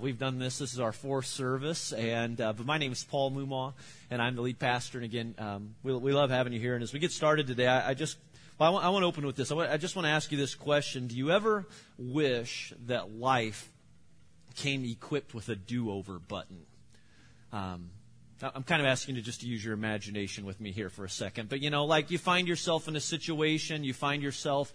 We've done this. This is our fourth service, and but my name is Paul Mumaw, and I'm the lead pastor. And again, we love having you here. And as we get started today, I want to open with this. I just want to ask you this question: do you ever wish that life came equipped with a do-over button? I'm kind of asking you just to use your imagination with me here for a second. But, you know, like you find yourself in a situation, you find yourself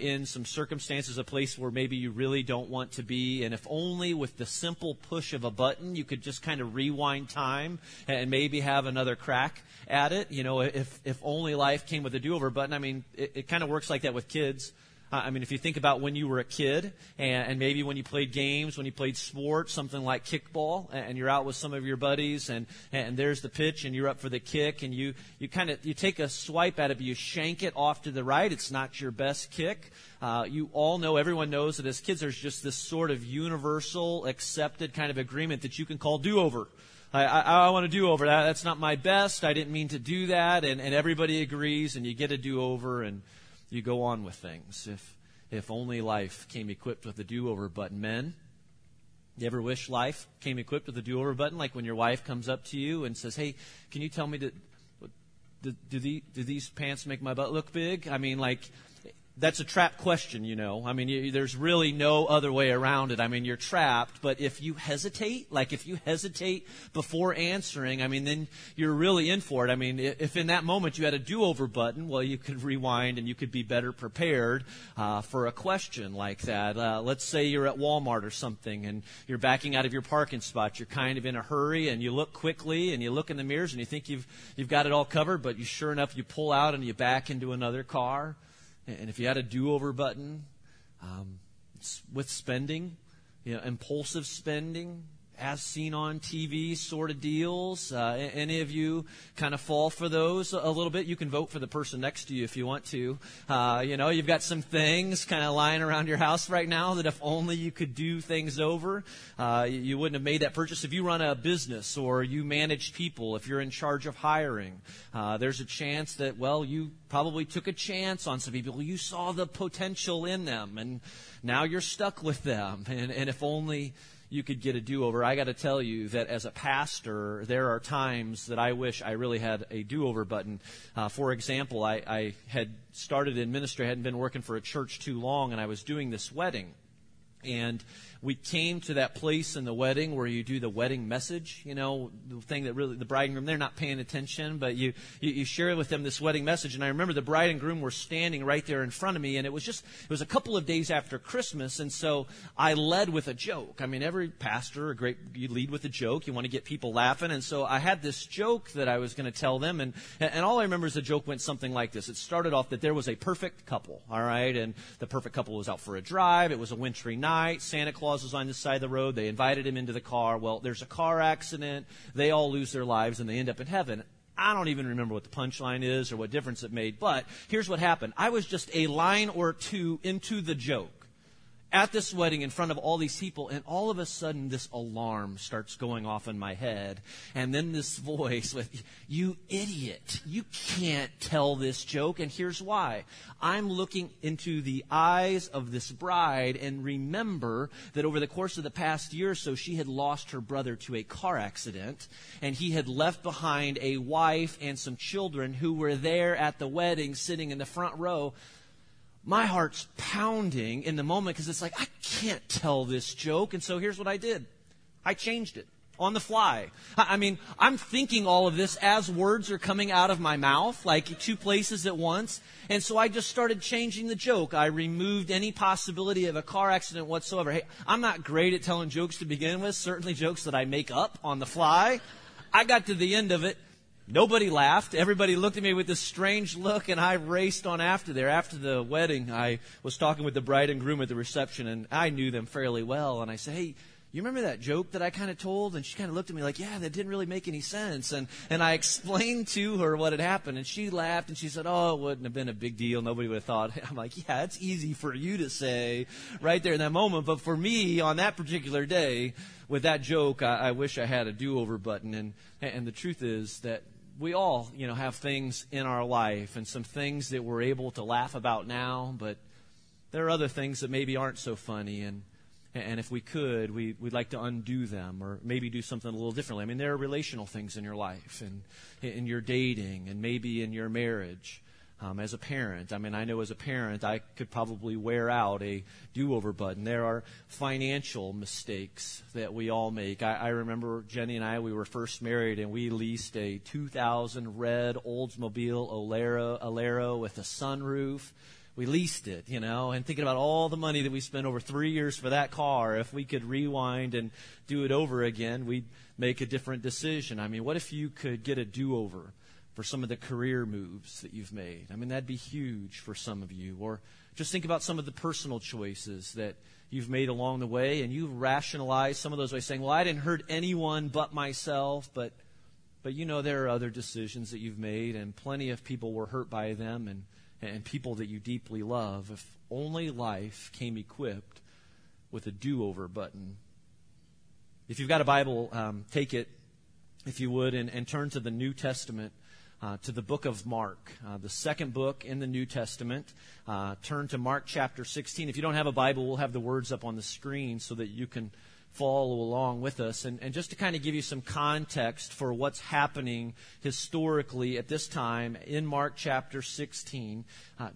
in some circumstances, a place where maybe you really don't want to be. And if only with the simple push of a button, you could just kind of rewind time and maybe have another crack at it. You know, if only life came with a do-over button. I mean, it kind of works like that with kids. I mean, if you think about when you were a kid and maybe when you played games, when you played sports, something like kickball, and you're out with some of your buddies and there's the pitch and you're up for the kick and you take a swipe at it, but you shank it off to the right. It's not your best kick. Everyone knows that as kids, there's just this sort of universal accepted kind of agreement that you can call do-over. I want to do-over. That's not my best. I didn't mean to do that. And everybody agrees and you get a do-over and you go on with things. If only life came equipped with a do-over button. Men, you ever wish life came equipped with a do-over button? Like when your wife comes up to you and says, "Hey, can you tell me, do these pants make my butt look big?" I mean, like, that's a trap question, you know. I mean, there's really no other way around it. I mean, you're trapped. But if you hesitate, before answering, I mean, then you're really in for it. I mean, if in that moment you had a do-over button, well, you could rewind and you could be better prepared for a question like that. Let's say you're at Walmart or something and you're backing out of your parking spot. You're kind of in a hurry and you look quickly and you look in the mirrors and you think you've got it all covered, but sure enough, you pull out and you back into another car. And if you had a do-over button with spending, you know, impulsive spending, as seen on TV sort of deals, any of you kind of fall for those a little bit? You can vote for the person next to you if you want to. You've got some things kind of lying around your house right now that if only you could do things over, you wouldn't have made that purchase. If you run a business or you manage people, if you're in charge of hiring, there's a chance that, well, you probably took a chance on some people. You saw the potential in them, and now you're stuck with them. And if only you could get a do-over. I got to tell you that as a pastor, there are times that I wish I really had a do-over button. For example, I had started in ministry. I hadn't been working for a church too long, and I was doing this wedding. And we came to that place in the wedding where you do the wedding message, you know, the thing that really the bride and groom, they're not paying attention, but you share with them this wedding message. And I remember the bride and groom were standing right there in front of me, and it was a couple of days after Christmas, and so I led with a joke. I mean, every pastor, you lead with a joke. You want to get people laughing, and so I had this joke that I was going to tell them, and all I remember is the joke went something like this. It started off that there was a perfect couple, all right, and the perfect couple was out for a drive. It was a wintry night. Santa Claus was on the side of the road. They invited him into the car. Well, there's a car accident. They all lose their lives, and they end up in heaven. I don't even remember what the punchline is or what difference it made, but here's what happened. I was just a line or two into the joke at this wedding in front of all these people, and all of a sudden this alarm starts going off in my head, and then this voice with, "You idiot, you can't tell this joke, and here's why. I'm looking into the eyes of this bride, and remember that over the course of the past year or so, she had lost her brother to a car accident, and he had left behind a wife and some children who were there at the wedding sitting in the front row." My heart's pounding in the moment because it's like, I can't tell this joke. And so here's what I did. I changed it on the fly. I mean, I'm thinking all of this as words are coming out of my mouth, like two places at once. And so I just started changing the joke. I removed any possibility of a car accident whatsoever. Hey, I'm not great at telling jokes to begin with, certainly jokes that I make up on the fly. I got to the end of it. Nobody laughed. Everybody looked at me with this strange look, and I raced on after there. After the wedding, I was talking with the bride and groom at the reception, and I knew them fairly well. And I said, "Hey, you remember that joke that I kind of told?" And she kind of looked at me like, "Yeah, that didn't really make any sense." And I explained to her what had happened, and she laughed, and she said, "Oh, it wouldn't have been a big deal. Nobody would have thought." I'm like, yeah, it's easy for you to say right there in that moment. But for me, on that particular day, with that joke, I wish I had a do-over button. And the truth is that we all, you know, have things in our life and some things that we're able to laugh about now, but there are other things that maybe aren't so funny. And And if we could, we'd like to undo them or maybe do something a little differently. I mean, there are relational things in your life and in your dating and maybe in your marriage. As a parent, I mean, I know as a parent, I could probably wear out a do-over button. There are financial mistakes that we all make. I remember Jenny and I, we were first married, and we leased a 2000 red Oldsmobile Alero with a sunroof. We leased it, you know, and thinking about all the money that we spent over 3 years for that car, if we could rewind and do it over again, we'd make a different decision. I mean, what if you could get a do-over for some of the career moves that you've made? I mean, that'd be huge for some of you. Or just think about some of the personal choices that you've made along the way, and you've rationalized some of those by saying, well, I didn't hurt anyone but myself, but you know, there are other decisions that you've made, and plenty of people were hurt by them, and people that you deeply love. If only life came equipped with a do-over button. If you've got a Bible, take it, if you would, and turn to the New Testament. To the book of Mark, the second book in the New Testament. Turn to Mark chapter 16. If you don't have a Bible, we'll have the words up on the screen so that you can follow along with us. And just to kind of give you some context for what's happening historically at this time in Mark chapter 16,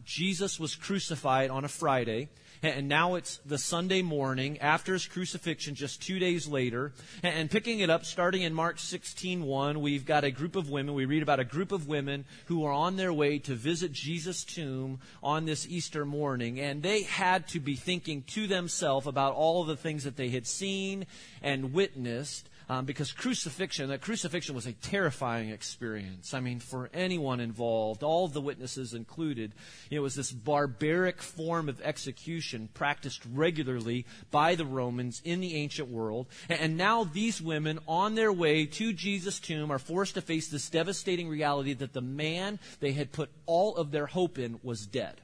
Jesus was crucified on a Friday. And now it's the Sunday morning after his crucifixion, just 2 days later. And picking it up, starting in Mark 16:1, we've got a group of women. We read about a group of women who are on their way to visit Jesus' tomb on this Easter morning. And they had to be thinking to themselves about all of the things that they had seen and witnessed. Because crucifixion was a terrifying experience. I mean, for anyone involved, all of the witnesses included, it was this barbaric form of execution practiced regularly by the Romans in the ancient world. And now these women, on their way to Jesus' tomb, are forced to face this devastating reality that the man they had put all of their hope in was dead.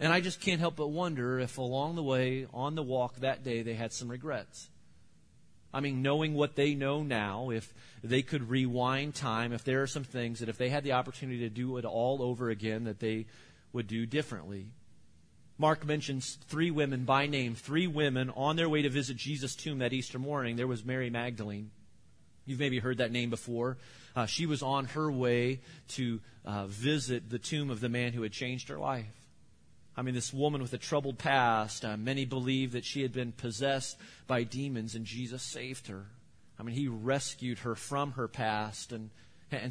And I just can't help but wonder if along the way, on the walk that day, they had some regrets. I mean, knowing what they know now, if they could rewind time, if there are some things that if they had the opportunity to do it all over again, that they would do differently. Mark mentions three women by name, three women on their way to visit Jesus' tomb that Easter morning. There was Mary Magdalene. You've maybe heard that name before. She was on her way to visit the tomb of the man who had changed her life. I mean, this woman with a troubled past, many believe that she had been possessed by demons and Jesus saved her. I mean, he rescued her from her past. And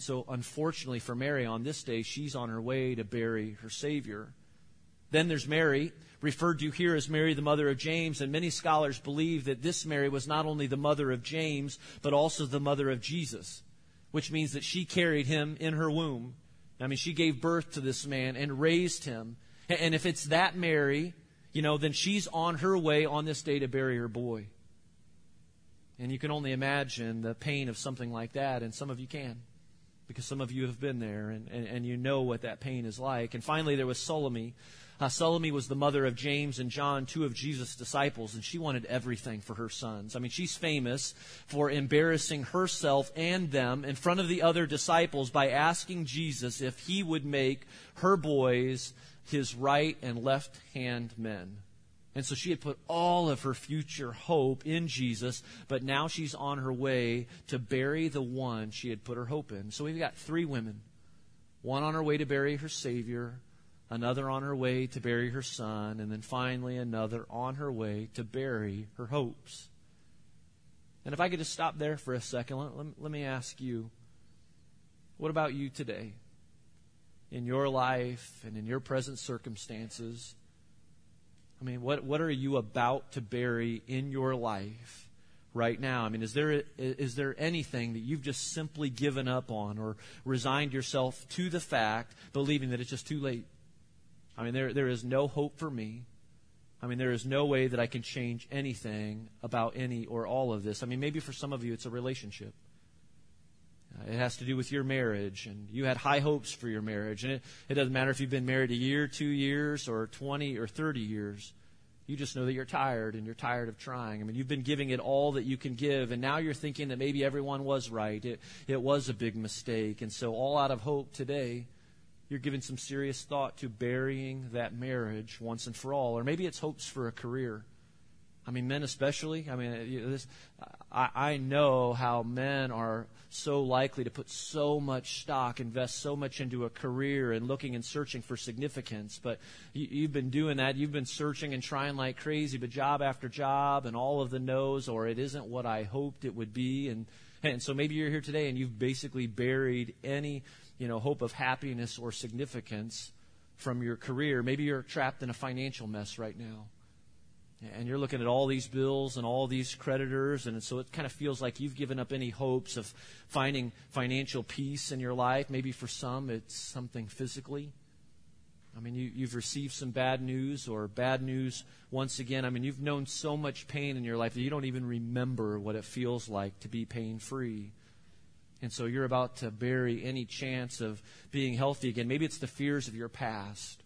so, unfortunately for Mary, on this day, she's on her way to bury her Savior. Then there's Mary, referred to here as Mary, the mother of James. And many scholars believe that this Mary was not only the mother of James, but also the mother of Jesus, which means that she carried him in her womb. I mean, she gave birth to this man and raised him. And if it's that Mary, you know, then she's on her way on this day to bury her boy. And you can only imagine the pain of something like that. And some of you can, because some of you have been there and you know what that pain is like. And finally, there was Salome. Salome was the mother of James and John, two of Jesus' disciples, and she wanted everything for her sons. I mean, she's famous for embarrassing herself and them in front of the other disciples by asking Jesus if he would make her boys his right and left hand men. And so she had put all of her future hope in Jesus, but now she's on her way to bury the one she had put her hope in. So we've got three women, one on her way to bury her Savior, another on her way to bury her son, and then finally another on her way to bury her hopes. And if I could just stop there for a second, let me ask you, what about you today? In your life and in your present circumstances, I mean, what are you about to bury in your life right now? I mean, is there anything that you've just simply given up on or resigned yourself to the fact, believing that it's just too late? I mean, there is no hope for me. I mean, there is no way that I can change anything about any or all of this. I mean, maybe for some of you it's a relationship. It has to do with your marriage, and you had high hopes for your marriage. And it doesn't matter if you've been married a year, 2 years, or 20 or 30 years. You just know that you're tired, and you're tired of trying. I mean, you've been giving it all that you can give, and now you're thinking that maybe everyone was right. It was a big mistake. And so all out of hope today, you're giving some serious thought to burying that marriage once and for all. Or maybe it's hopes for a career. I mean, men especially. I mean, I know how men are so likely to put so much stock, invest so much into a career and looking and searching for significance. But you've been doing that. You've been searching and trying like crazy, but job after job and all of the no's, or it isn't what I hoped it would be. And so maybe you're here today and you've basically buried any, hope of happiness or significance from your career. Maybe you're trapped in a financial mess right now. And you're looking at all these bills and all these creditors, and so it kind of feels like you've given up any hopes of finding financial peace in your life. Maybe for some, it's something physically. I mean, you've received some bad news or bad news once again. I mean, you've known so much pain in your life that you don't even remember what it feels like to be pain-free. And so you're about to bury any chance of being healthy again. Maybe it's the fears of your past.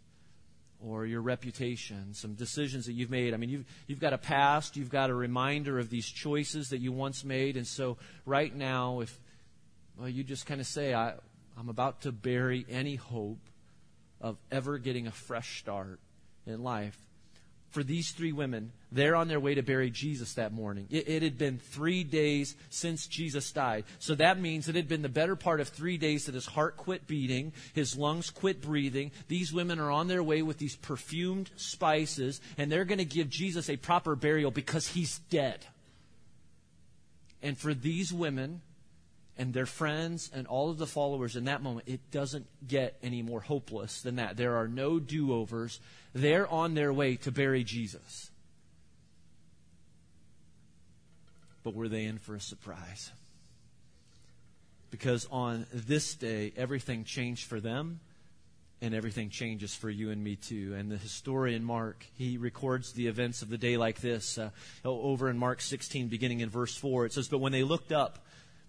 Or your reputation, some decisions that you've made. I mean, you've got a past, you've got a reminder of these choices that you once made. And so right now, you just kind of say, I'm about to bury any hope of ever getting a fresh start in life. For these three women, they're on their way to bury Jesus that morning. It had been 3 days since Jesus died. So that means it had been the better part of 3 days that his heart quit beating, his lungs quit breathing. These women are on their way with these perfumed spices, and they're going to give Jesus a proper burial because he's dead. And for these women and their friends and all of the followers in that moment, it doesn't get any more hopeless than that. There are no do-overs. They're on their way to bury Jesus. But were they in for a surprise? Because on this day, everything changed for them, and everything changes for you and me too. And the historian Mark, he records the events of the day like this. Over in Mark 16, beginning in verse 4, it says, "But when they looked up,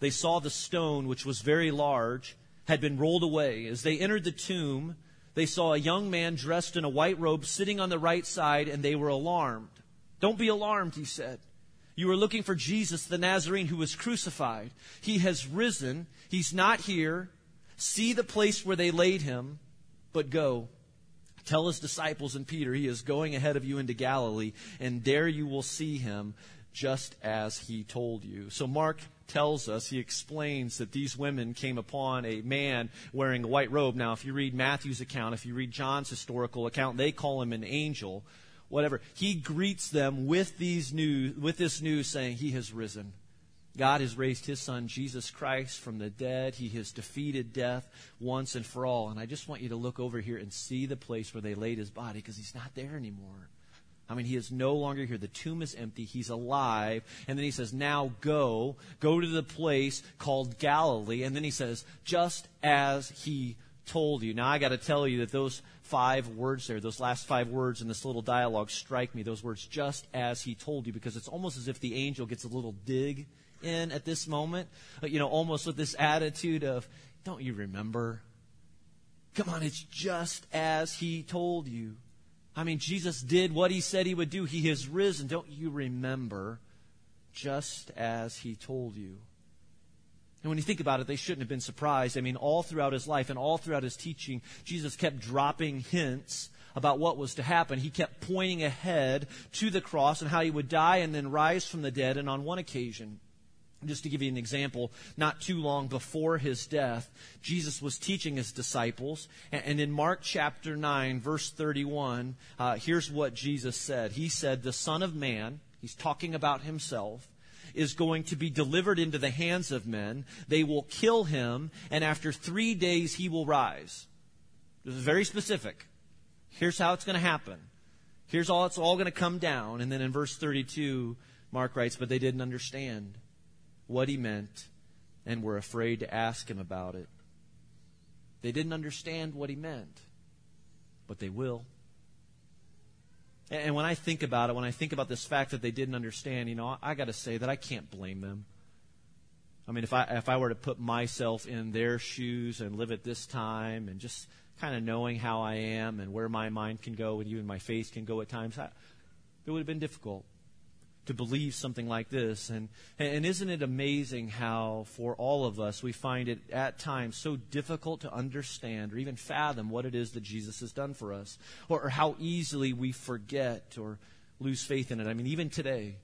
they saw the stone, which was very large, had been rolled away. As they entered the tomb, they saw a young man dressed in a white robe sitting on the right side, and they were alarmed. 'Don't be alarmed,' he said. 'You are looking for Jesus, the Nazarene, who was crucified. He has risen. He's not here. See the place where they laid him, but go. Tell his disciples and Peter, he is going ahead of you into Galilee, and there you will see him, just as he told you.'" So Mark tells us, he explains that these women came upon a man wearing a white robe. Now, if you read Matthew's account, if you read John's historical account, they call him an angel, whatever. He greets them with this news saying, "He has risen. God has raised his son, Jesus Christ, from the dead. He has defeated death once and for all. And I just want you to look over here and see the place where they laid his body, because he's not there anymore. I mean, he is no longer here. The tomb is empty. He's alive." And then he says, "Now go to the place called Galilee." And then he says, "Just as he told you." Now, I got to tell you that those 5 words there, those last 5 words in this little dialogue strike me. Those words, "just as he told you," because it's almost as if the angel gets a little dig in at this moment, almost with this attitude of, "Don't you remember? Come on, it's just as he told you. I mean, Jesus did what he said he would do. He has risen. Don't you remember? Just as he told you." And when you think about it, they shouldn't have been surprised. I mean, all throughout his life and all throughout his teaching, Jesus kept dropping hints about what was to happen. He kept pointing ahead to the cross and how he would die and then rise from the dead. And on one occasion, just to give you an example, not too long before his death, Jesus was teaching his disciples. And in Mark chapter 9, verse 31, here's what Jesus said. He said, "The Son of Man," he's talking about himself, "is going to be delivered into the hands of men. They will kill him, and after 3 days he will rise." This is very specific. Here's how it's going to happen. Here's all it's all going to come down. And then in verse 32, Mark writes, "But they didn't understand what he meant, and were afraid to ask him about it." They didn't understand what he meant, but they will. And when I think about it, when I think about this fact that they didn't understand, I got to say that I can't blame them. I mean, if I were to put myself in their shoes and live at this time and just kind of knowing how I am and where my mind can go and even my face can go at times, it would have been difficult to believe something like this. And isn't it amazing how for all of us we find it at times so difficult to understand or even fathom what it is that Jesus has done for us, or how easily we forget or lose faith in it. I mean, even today,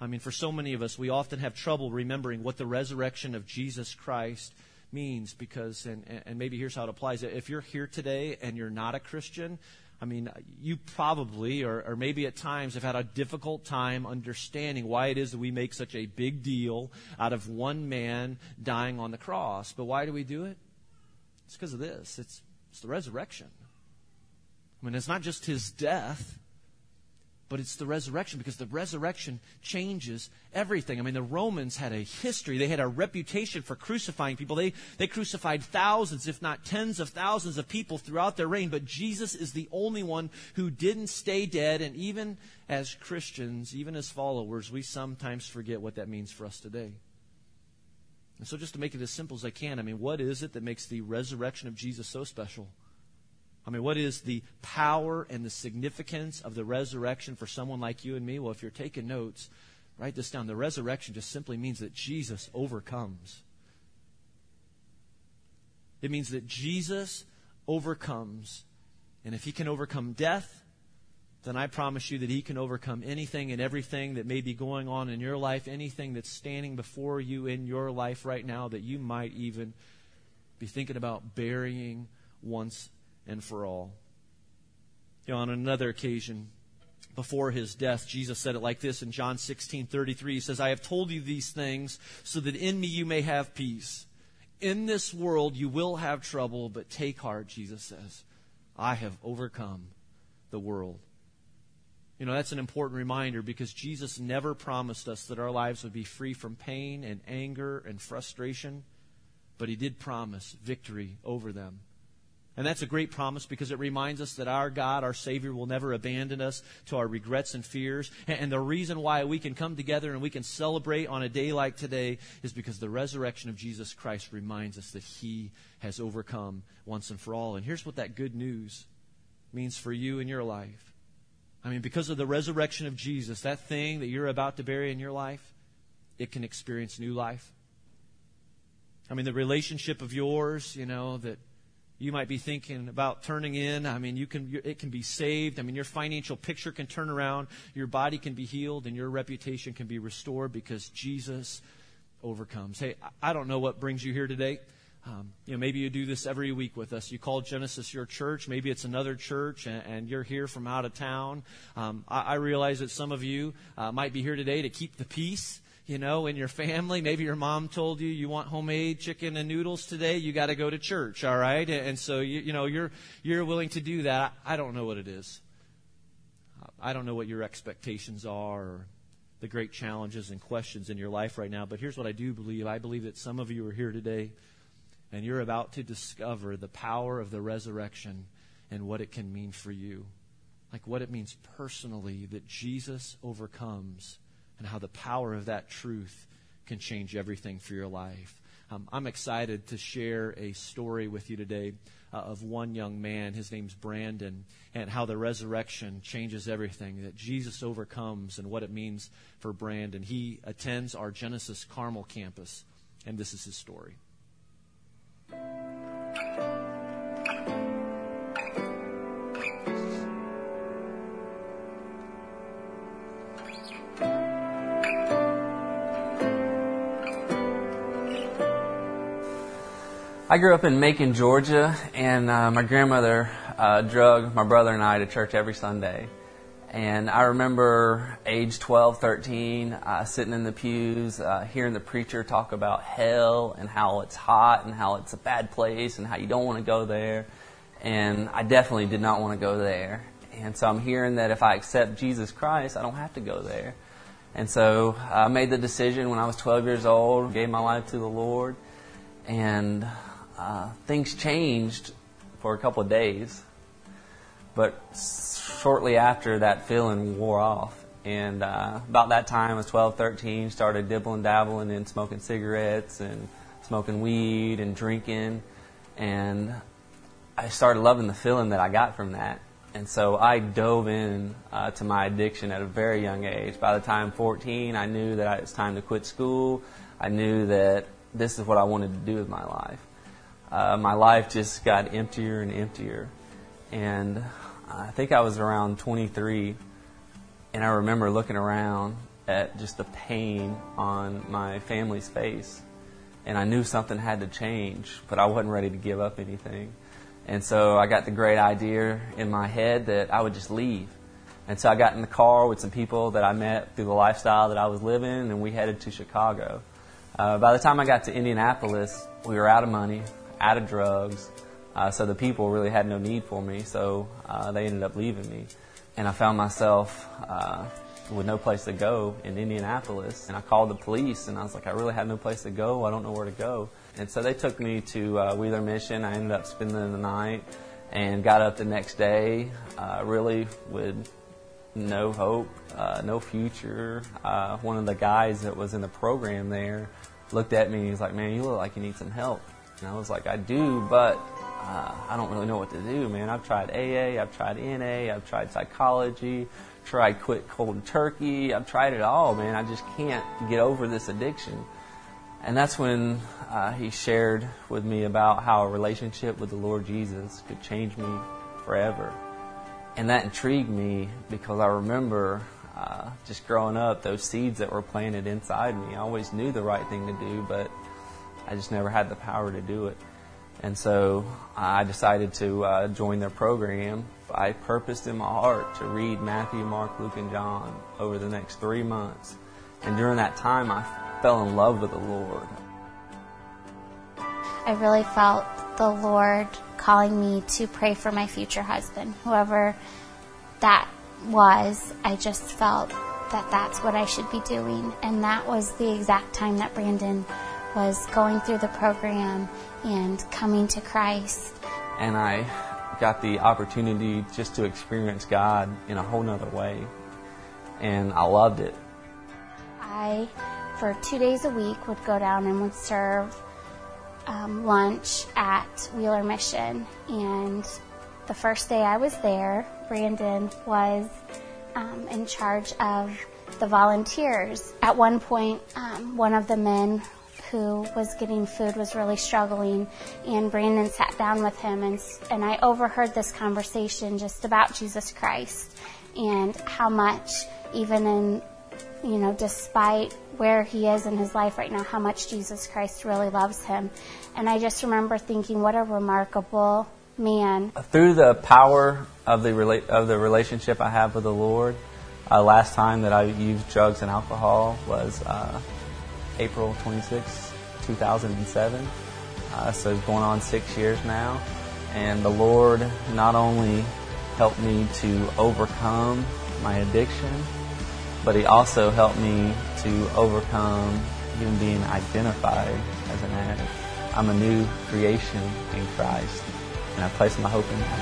I mean, for so many of us, we often have trouble remembering what the resurrection of Jesus Christ means, because, and maybe here's how it applies. If you're here today and you're not a Christian, I mean, you probably, or maybe at times, have had a difficult time understanding why it is that we make such a big deal out of one man dying on the cross. But why do we do it? It's because of this. It's the resurrection. I mean, it's not just his death, but it's the resurrection, because the resurrection changes everything. I mean, the Romans had a history. They had a reputation for crucifying people. They crucified thousands, if not tens of thousands of people throughout their reign. But Jesus is the only one who didn't stay dead. And even as Christians, even as followers, we sometimes forget what that means for us today. And so just to make it as simple as I can, I mean, what is it that makes the resurrection of Jesus so special? I mean, what is the power and the significance of the resurrection for someone like you and me? Well, if you're taking notes, write this down. The resurrection just simply means that Jesus overcomes. It means that Jesus overcomes. And if he can overcome death, then I promise you that he can overcome anything and everything that may be going on in your life, anything that's standing before you in your life right now that you might even be thinking about burying once and for all. You know, on another occasion, before his death, Jesus said it like this in John 16:33. He says, "I have told you these things so that in me you may have peace. In this world you will have trouble, but take heart," Jesus says, "I have overcome the world." You know, that's an important reminder, because Jesus never promised us that our lives would be free from pain and anger and frustration, but he did promise victory over them. And that's a great promise, because it reminds us that our God, our Savior, will never abandon us to our regrets and fears. And the reason why we can come together and we can celebrate on a day like today is because the resurrection of Jesus Christ reminds us that he has overcome once and for all. And here's what that good news means for you in your life. I mean, because of the resurrection of Jesus, that thing that you're about to bury in your life, it can experience new life. I mean, the relationship of yours, you know, that you might be thinking about turning in. I mean, it can be saved. I mean, your financial picture can turn around. Your body can be healed, and your reputation can be restored, because Jesus overcomes. Hey, I don't know what brings you here today. You know, maybe you do this every week with us. You call Genesis your church. Maybe it's another church, and you're here from out of town. I realize that some of you might be here today to keep the peace. You know, in your family, maybe your mom told you you want homemade chicken and noodles today. You got to go to church, all right? And so you know you're willing to do that. I don't know what it is. I don't know what your expectations are, or the great challenges and questions in your life right now. But here's what I do believe. I believe that some of you are here today, and you're about to discover the power of the resurrection and what it can mean for you, like what it means personally that Jesus overcomes, and how the power of that truth can change everything for your life. I'm excited to share a story with you today of one young man. His name's Brandon, and how the resurrection changes everything, that Jesus overcomes, and what it means for Brandon. He attends our Genesis Carmel campus, and this is his story. I grew up in Macon, Georgia, and my grandmother drug my brother and I to church every Sunday. And I remember age 12, 13, sitting in the pews, hearing the preacher talk about hell and how it's hot and how it's a bad place and how you don't want to go there. And I definitely did not want to go there. And so I'm hearing that if I accept Jesus Christ, I don't have to go there. And so I made the decision when I was 12 years old, gave my life to the Lord, and things changed for a couple of days, but shortly after that feeling wore off. And about that time, I was 12, 13, started dabbling and smoking cigarettes and smoking weed and drinking. And I started loving the feeling that I got from that. And so I dove in to my addiction at a very young age. By the time 14, I knew that it was time to quit school. I knew that this is what I wanted to do with my life. My life just got emptier and emptier. And I think I was around 23 And I remember looking around at just the pain on my family's face. And I knew something had to change, but I wasn't ready to give up anything. And so I got the great idea in my head that I would just leave. And so I got in the car with some people that I met through the lifestyle that I was living, and we headed to Chicago. By the time I got to Indianapolis, we were out of money, out of drugs, so the people really had no need for me, so they ended up leaving me. And I found myself with no place to go in Indianapolis, and I called the police, and I was like, I really have no place to go. I don't know where to go. And so they took me to Wheeler Mission. I ended up spending the night and got up the next day really with no hope, no future. One of the guys that was in the program there looked at me and he was like, man, you look like you need some help. And I was like, I do, but I don't really know what to do, man. I've tried AA, I've tried NA, I've tried psychology, tried quit cold turkey. I've tried it all, man. I just can't get over this addiction. And that's when he shared with me about how a relationship with the Lord Jesus could change me forever. And that intrigued me because I remember just growing up, those seeds that were planted inside me. I always knew the right thing to do, but I just never had the power to do it. And so I decided to join their program. I purposed in my heart to read Matthew, Mark, Luke, and John over the next 3 months. And during that time, I fell in love with the Lord. I really felt the Lord calling me to pray for my future husband. Whoever that was, I just felt that that's what I should be doing. And that was the exact time that Brandon was going through the program and coming to Christ. And I got the opportunity just to experience God in a whole nother way. And I loved it. I, for 2 days a week, would go down and would serve lunch at Wheeler Mission, and the first day I was there, Brandon was in charge of the volunteers. At one point, one of the men who was getting food was really struggling, and Brandon sat down with him, and I overheard this conversation just about Jesus Christ and how much, even in, you know, despite where he is in his life right now, how much Jesus Christ really loves him. And I just remember thinking, what a remarkable man. Through the power of the relationship I have with the Lord, last time that I used drugs and alcohol was April 26, 2007. So it's going on 6 years now. And the Lord not only helped me to overcome my addiction, but he also helped me to overcome even being identified as an addict. I'm a new creation in Christ, and I place my hope in him.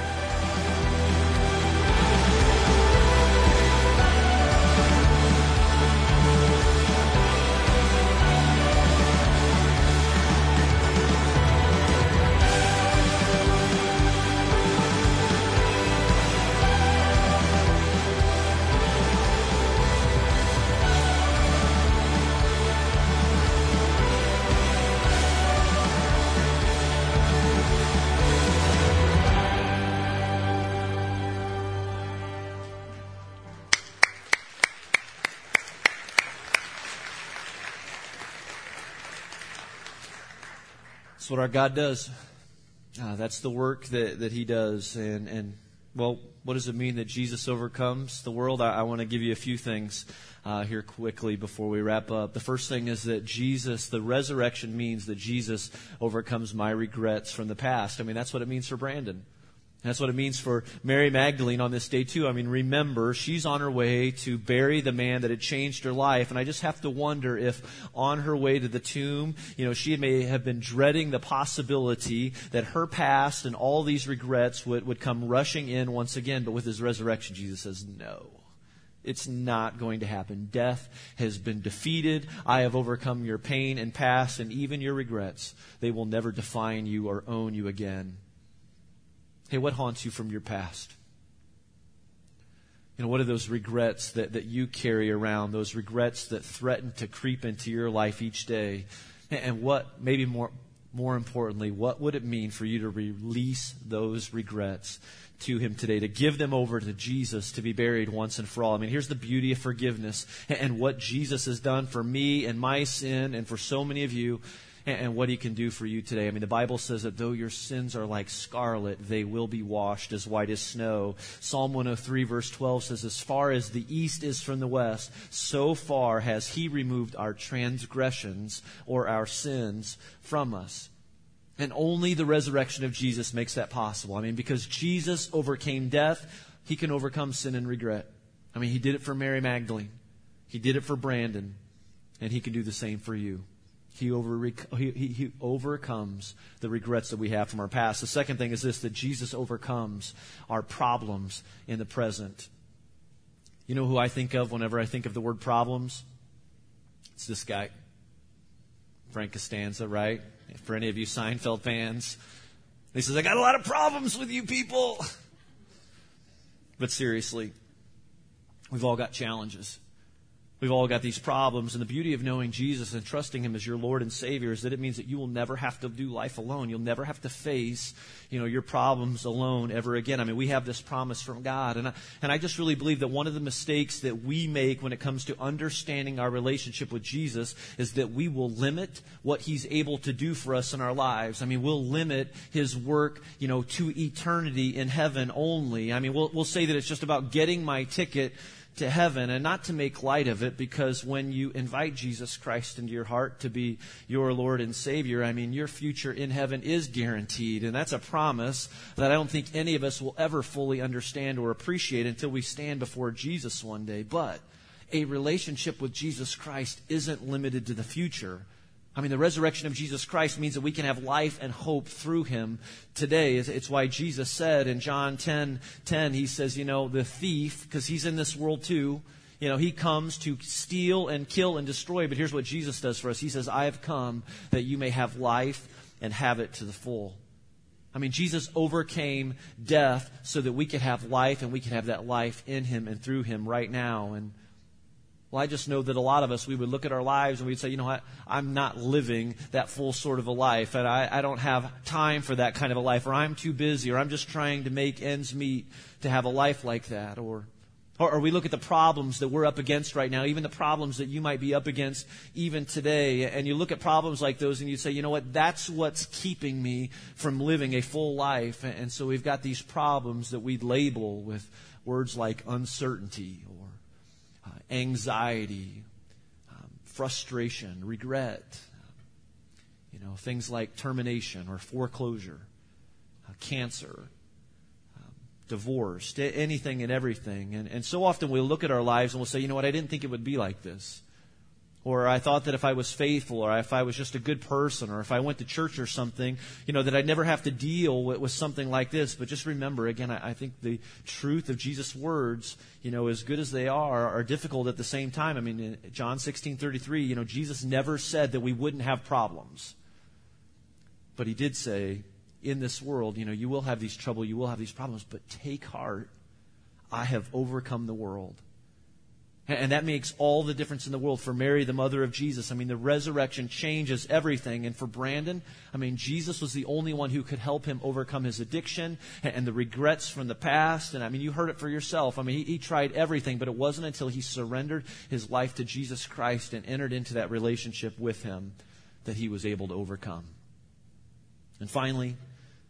That's what our God does. That's the work that he does. And well, what does it mean that Jesus overcomes the world? I want to give you a few things here quickly before we wrap up. The first thing is that the resurrection means that Jesus overcomes my regrets from the past. I mean, that's what it means for Brandon. That's what it means for Mary Magdalene on this day, too. I mean, remember, she's on her way to bury the man that had changed her life. And I just have to wonder if on her way to the tomb, you know, she may have been dreading the possibility that her past and all these regrets would come rushing in once again. But with his resurrection, Jesus says, no, it's not going to happen. Death has been defeated. I have overcome your pain and past and even your regrets. They will never define you or own you again. Hey, what haunts you from your past? You know, what are those regrets that you carry around, those regrets that threaten to creep into your life each day? And what, maybe more more importantly, what would it mean for you to release those regrets to Him today, to give them over to Jesus to be buried once and for all? I mean, here's the beauty of forgiveness and what Jesus has done for me and my sin and for so many of you and what He can do for you today. I mean, the Bible says that though your sins are like scarlet, they will be washed as white as snow. Psalm 103 verse 12 says, as far as the east is from the west, so far has He removed our transgressions or our sins from us. And only the resurrection of Jesus makes that possible. I mean, because Jesus overcame death, He can overcome sin and regret. I mean, He did it for Mary Magdalene. He did it for Brandon. And He can do the same for you. He overcomes the regrets that we have from our past. The second thing is this, that Jesus overcomes our problems in the present. You know who I think of whenever I think of the word problems? It's this guy, Frank Costanza, right? For any of you Seinfeld fans. He says, I got a lot of problems with you people. But seriously, we've all got challenges. We've all got these problems, and the beauty of knowing Jesus and trusting Him as your Lord and Savior is that it means that you will never have to do life alone. You'll never have to face, your problems alone ever again. I mean, we have this promise from God, and I just really believe that one of the mistakes that we make when it comes to understanding our relationship with Jesus is that we will limit what He's able to do for us in our lives. I mean, we'll limit His work, to eternity in heaven only. I mean, we'll say that it's just about getting my ticket to heaven, and not to make light of it, because when you invite Jesus Christ into your heart to be your Lord and Savior, I mean, your future in heaven is guaranteed, and that's a promise that I don't think any of us will ever fully understand or appreciate until we stand before Jesus one day. But a relationship with Jesus Christ isn't limited to the future. I mean, the resurrection of Jesus Christ means that we can have life and hope through Him today. It's why Jesus said in John 10:10, He says, the thief, because he's in this world too, he comes to steal and kill and destroy. But here's what Jesus does for us. He says, I have come that you may have life and have it to the full. I mean, Jesus overcame death so that we could have life, and we can have that life in Him and through Him right now. And well, I just know that a lot of us, we would look at our lives and we'd say, I'm not living that full sort of a life, and I don't have time for that kind of a life, or I'm too busy, or I'm just trying to make ends meet to have a life like that. Or we look at the problems that we're up against right now, even the problems that you might be up against even today, and you look at problems like those and you say, that's what's keeping me from living a full life. And so we've got these problems that we'd label with words like uncertainty or anxiety, frustration, regret, things like termination or foreclosure, cancer, divorce, anything and everything. And so often we look at our lives and we'll say, I didn't think it would be like this. Or I thought that if I was faithful, or if I was just a good person, or if I went to church or something, that I'd never have to deal with something like this. But just remember, again, I think the truth of Jesus' words, as good as they are difficult at the same time. I mean, John 16:33, Jesus never said that we wouldn't have problems. But He did say, in this world, you will have these trouble, you will have these problems, but take heart, I have overcome the world. And that makes all the difference in the world for Mary, the mother of Jesus. I mean, the resurrection changes everything. And for Brandon, I mean, Jesus was the only one who could help him overcome his addiction and the regrets from the past. And I mean, you heard it for yourself. I mean, he tried everything, but it wasn't until he surrendered his life to Jesus Christ and entered into that relationship with Him that he was able to overcome. And finally,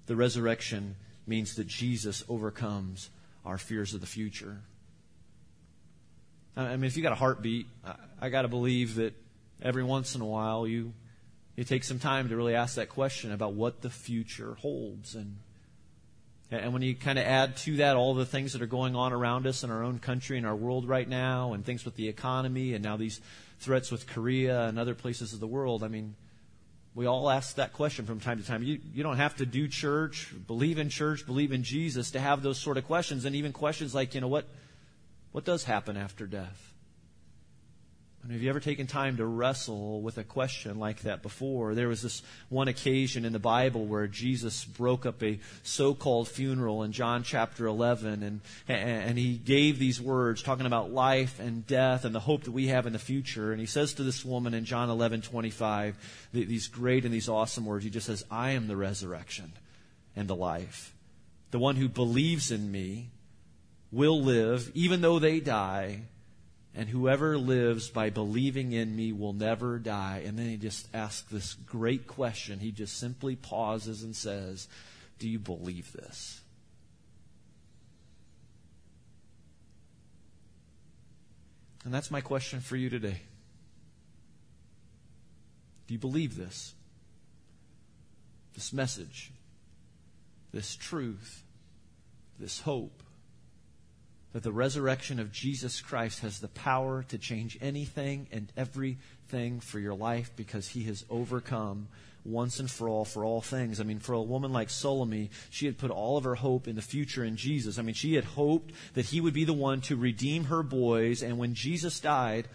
the resurrection means that Jesus overcomes our fears of the future. I mean, if you got a heartbeat, I got to believe that every once in a while you take some time to really ask that question about what the future holds. And when you kind of add to that all the things that are going on around us in our own country and our world right now, and things with the economy, and now these threats with Korea and other places of the world, I mean, we all ask that question from time to time. You don't have to do church, believe in Jesus to have those sort of questions, and even questions like, what does happen after death? Have you ever taken time to wrestle with a question like that before? There was this one occasion in the Bible where Jesus broke up a so-called funeral in John chapter 11, and he gave these words talking about life and death and the hope that we have in the future. And he says to this woman in John 11:25, these great and these awesome words. He just says, "I am the resurrection and the life. The one who believes in me will live even though they die. And whoever lives by believing in me will never die." And then he just asks this great question. He just simply pauses and says, "Do you believe this?" And that's my question for you today. Do you believe this? This message, this truth, this hope, that the resurrection of Jesus Christ has the power to change anything and everything for your life, because he has overcome once and for all things. I mean, for a woman like Salome, she had put all of her hope in the future in Jesus. I mean, she had hoped that he would be the one to redeem her boys. And when Jesus died,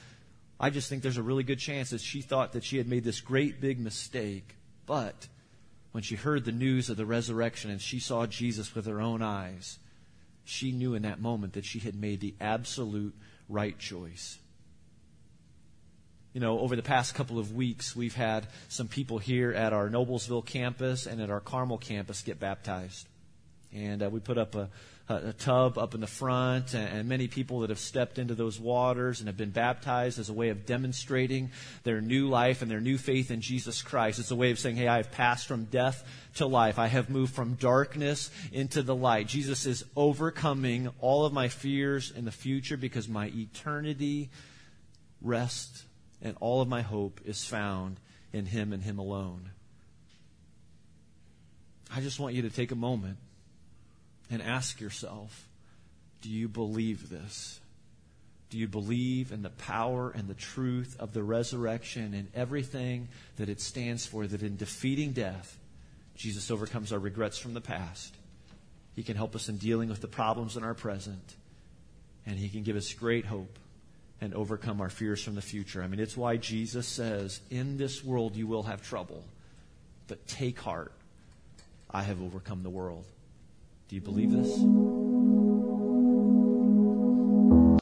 I just think there's a really good chance that she thought that she had made this great big mistake. But when she heard the news of the resurrection and she saw Jesus with her own eyes, she knew in that moment that she had made the absolute right choice. You know, over the past couple of weeks, we've had some people here at our Noblesville campus and at our Carmel campus get baptized. And we put up a tub up in the front, and many people that have stepped into those waters and have been baptized as a way of demonstrating their new life and their new faith in Jesus Christ. It's a way of saying, hey, I have passed from death to life. I have moved from darkness into the light. Jesus is overcoming all of my fears in the future, because my eternity rests and all of my hope is found in him and him alone. I just want you to take a moment and ask yourself, do you believe this? Do you believe in the power and the truth of the resurrection and everything that it stands for, that in defeating death, Jesus overcomes our regrets from the past? He can help us in dealing with the problems in our present, and he can give us great hope and overcome our fears from the future. I mean, it's why Jesus says, in this world you will have trouble, but take heart, I have overcome the world. Do you believe this?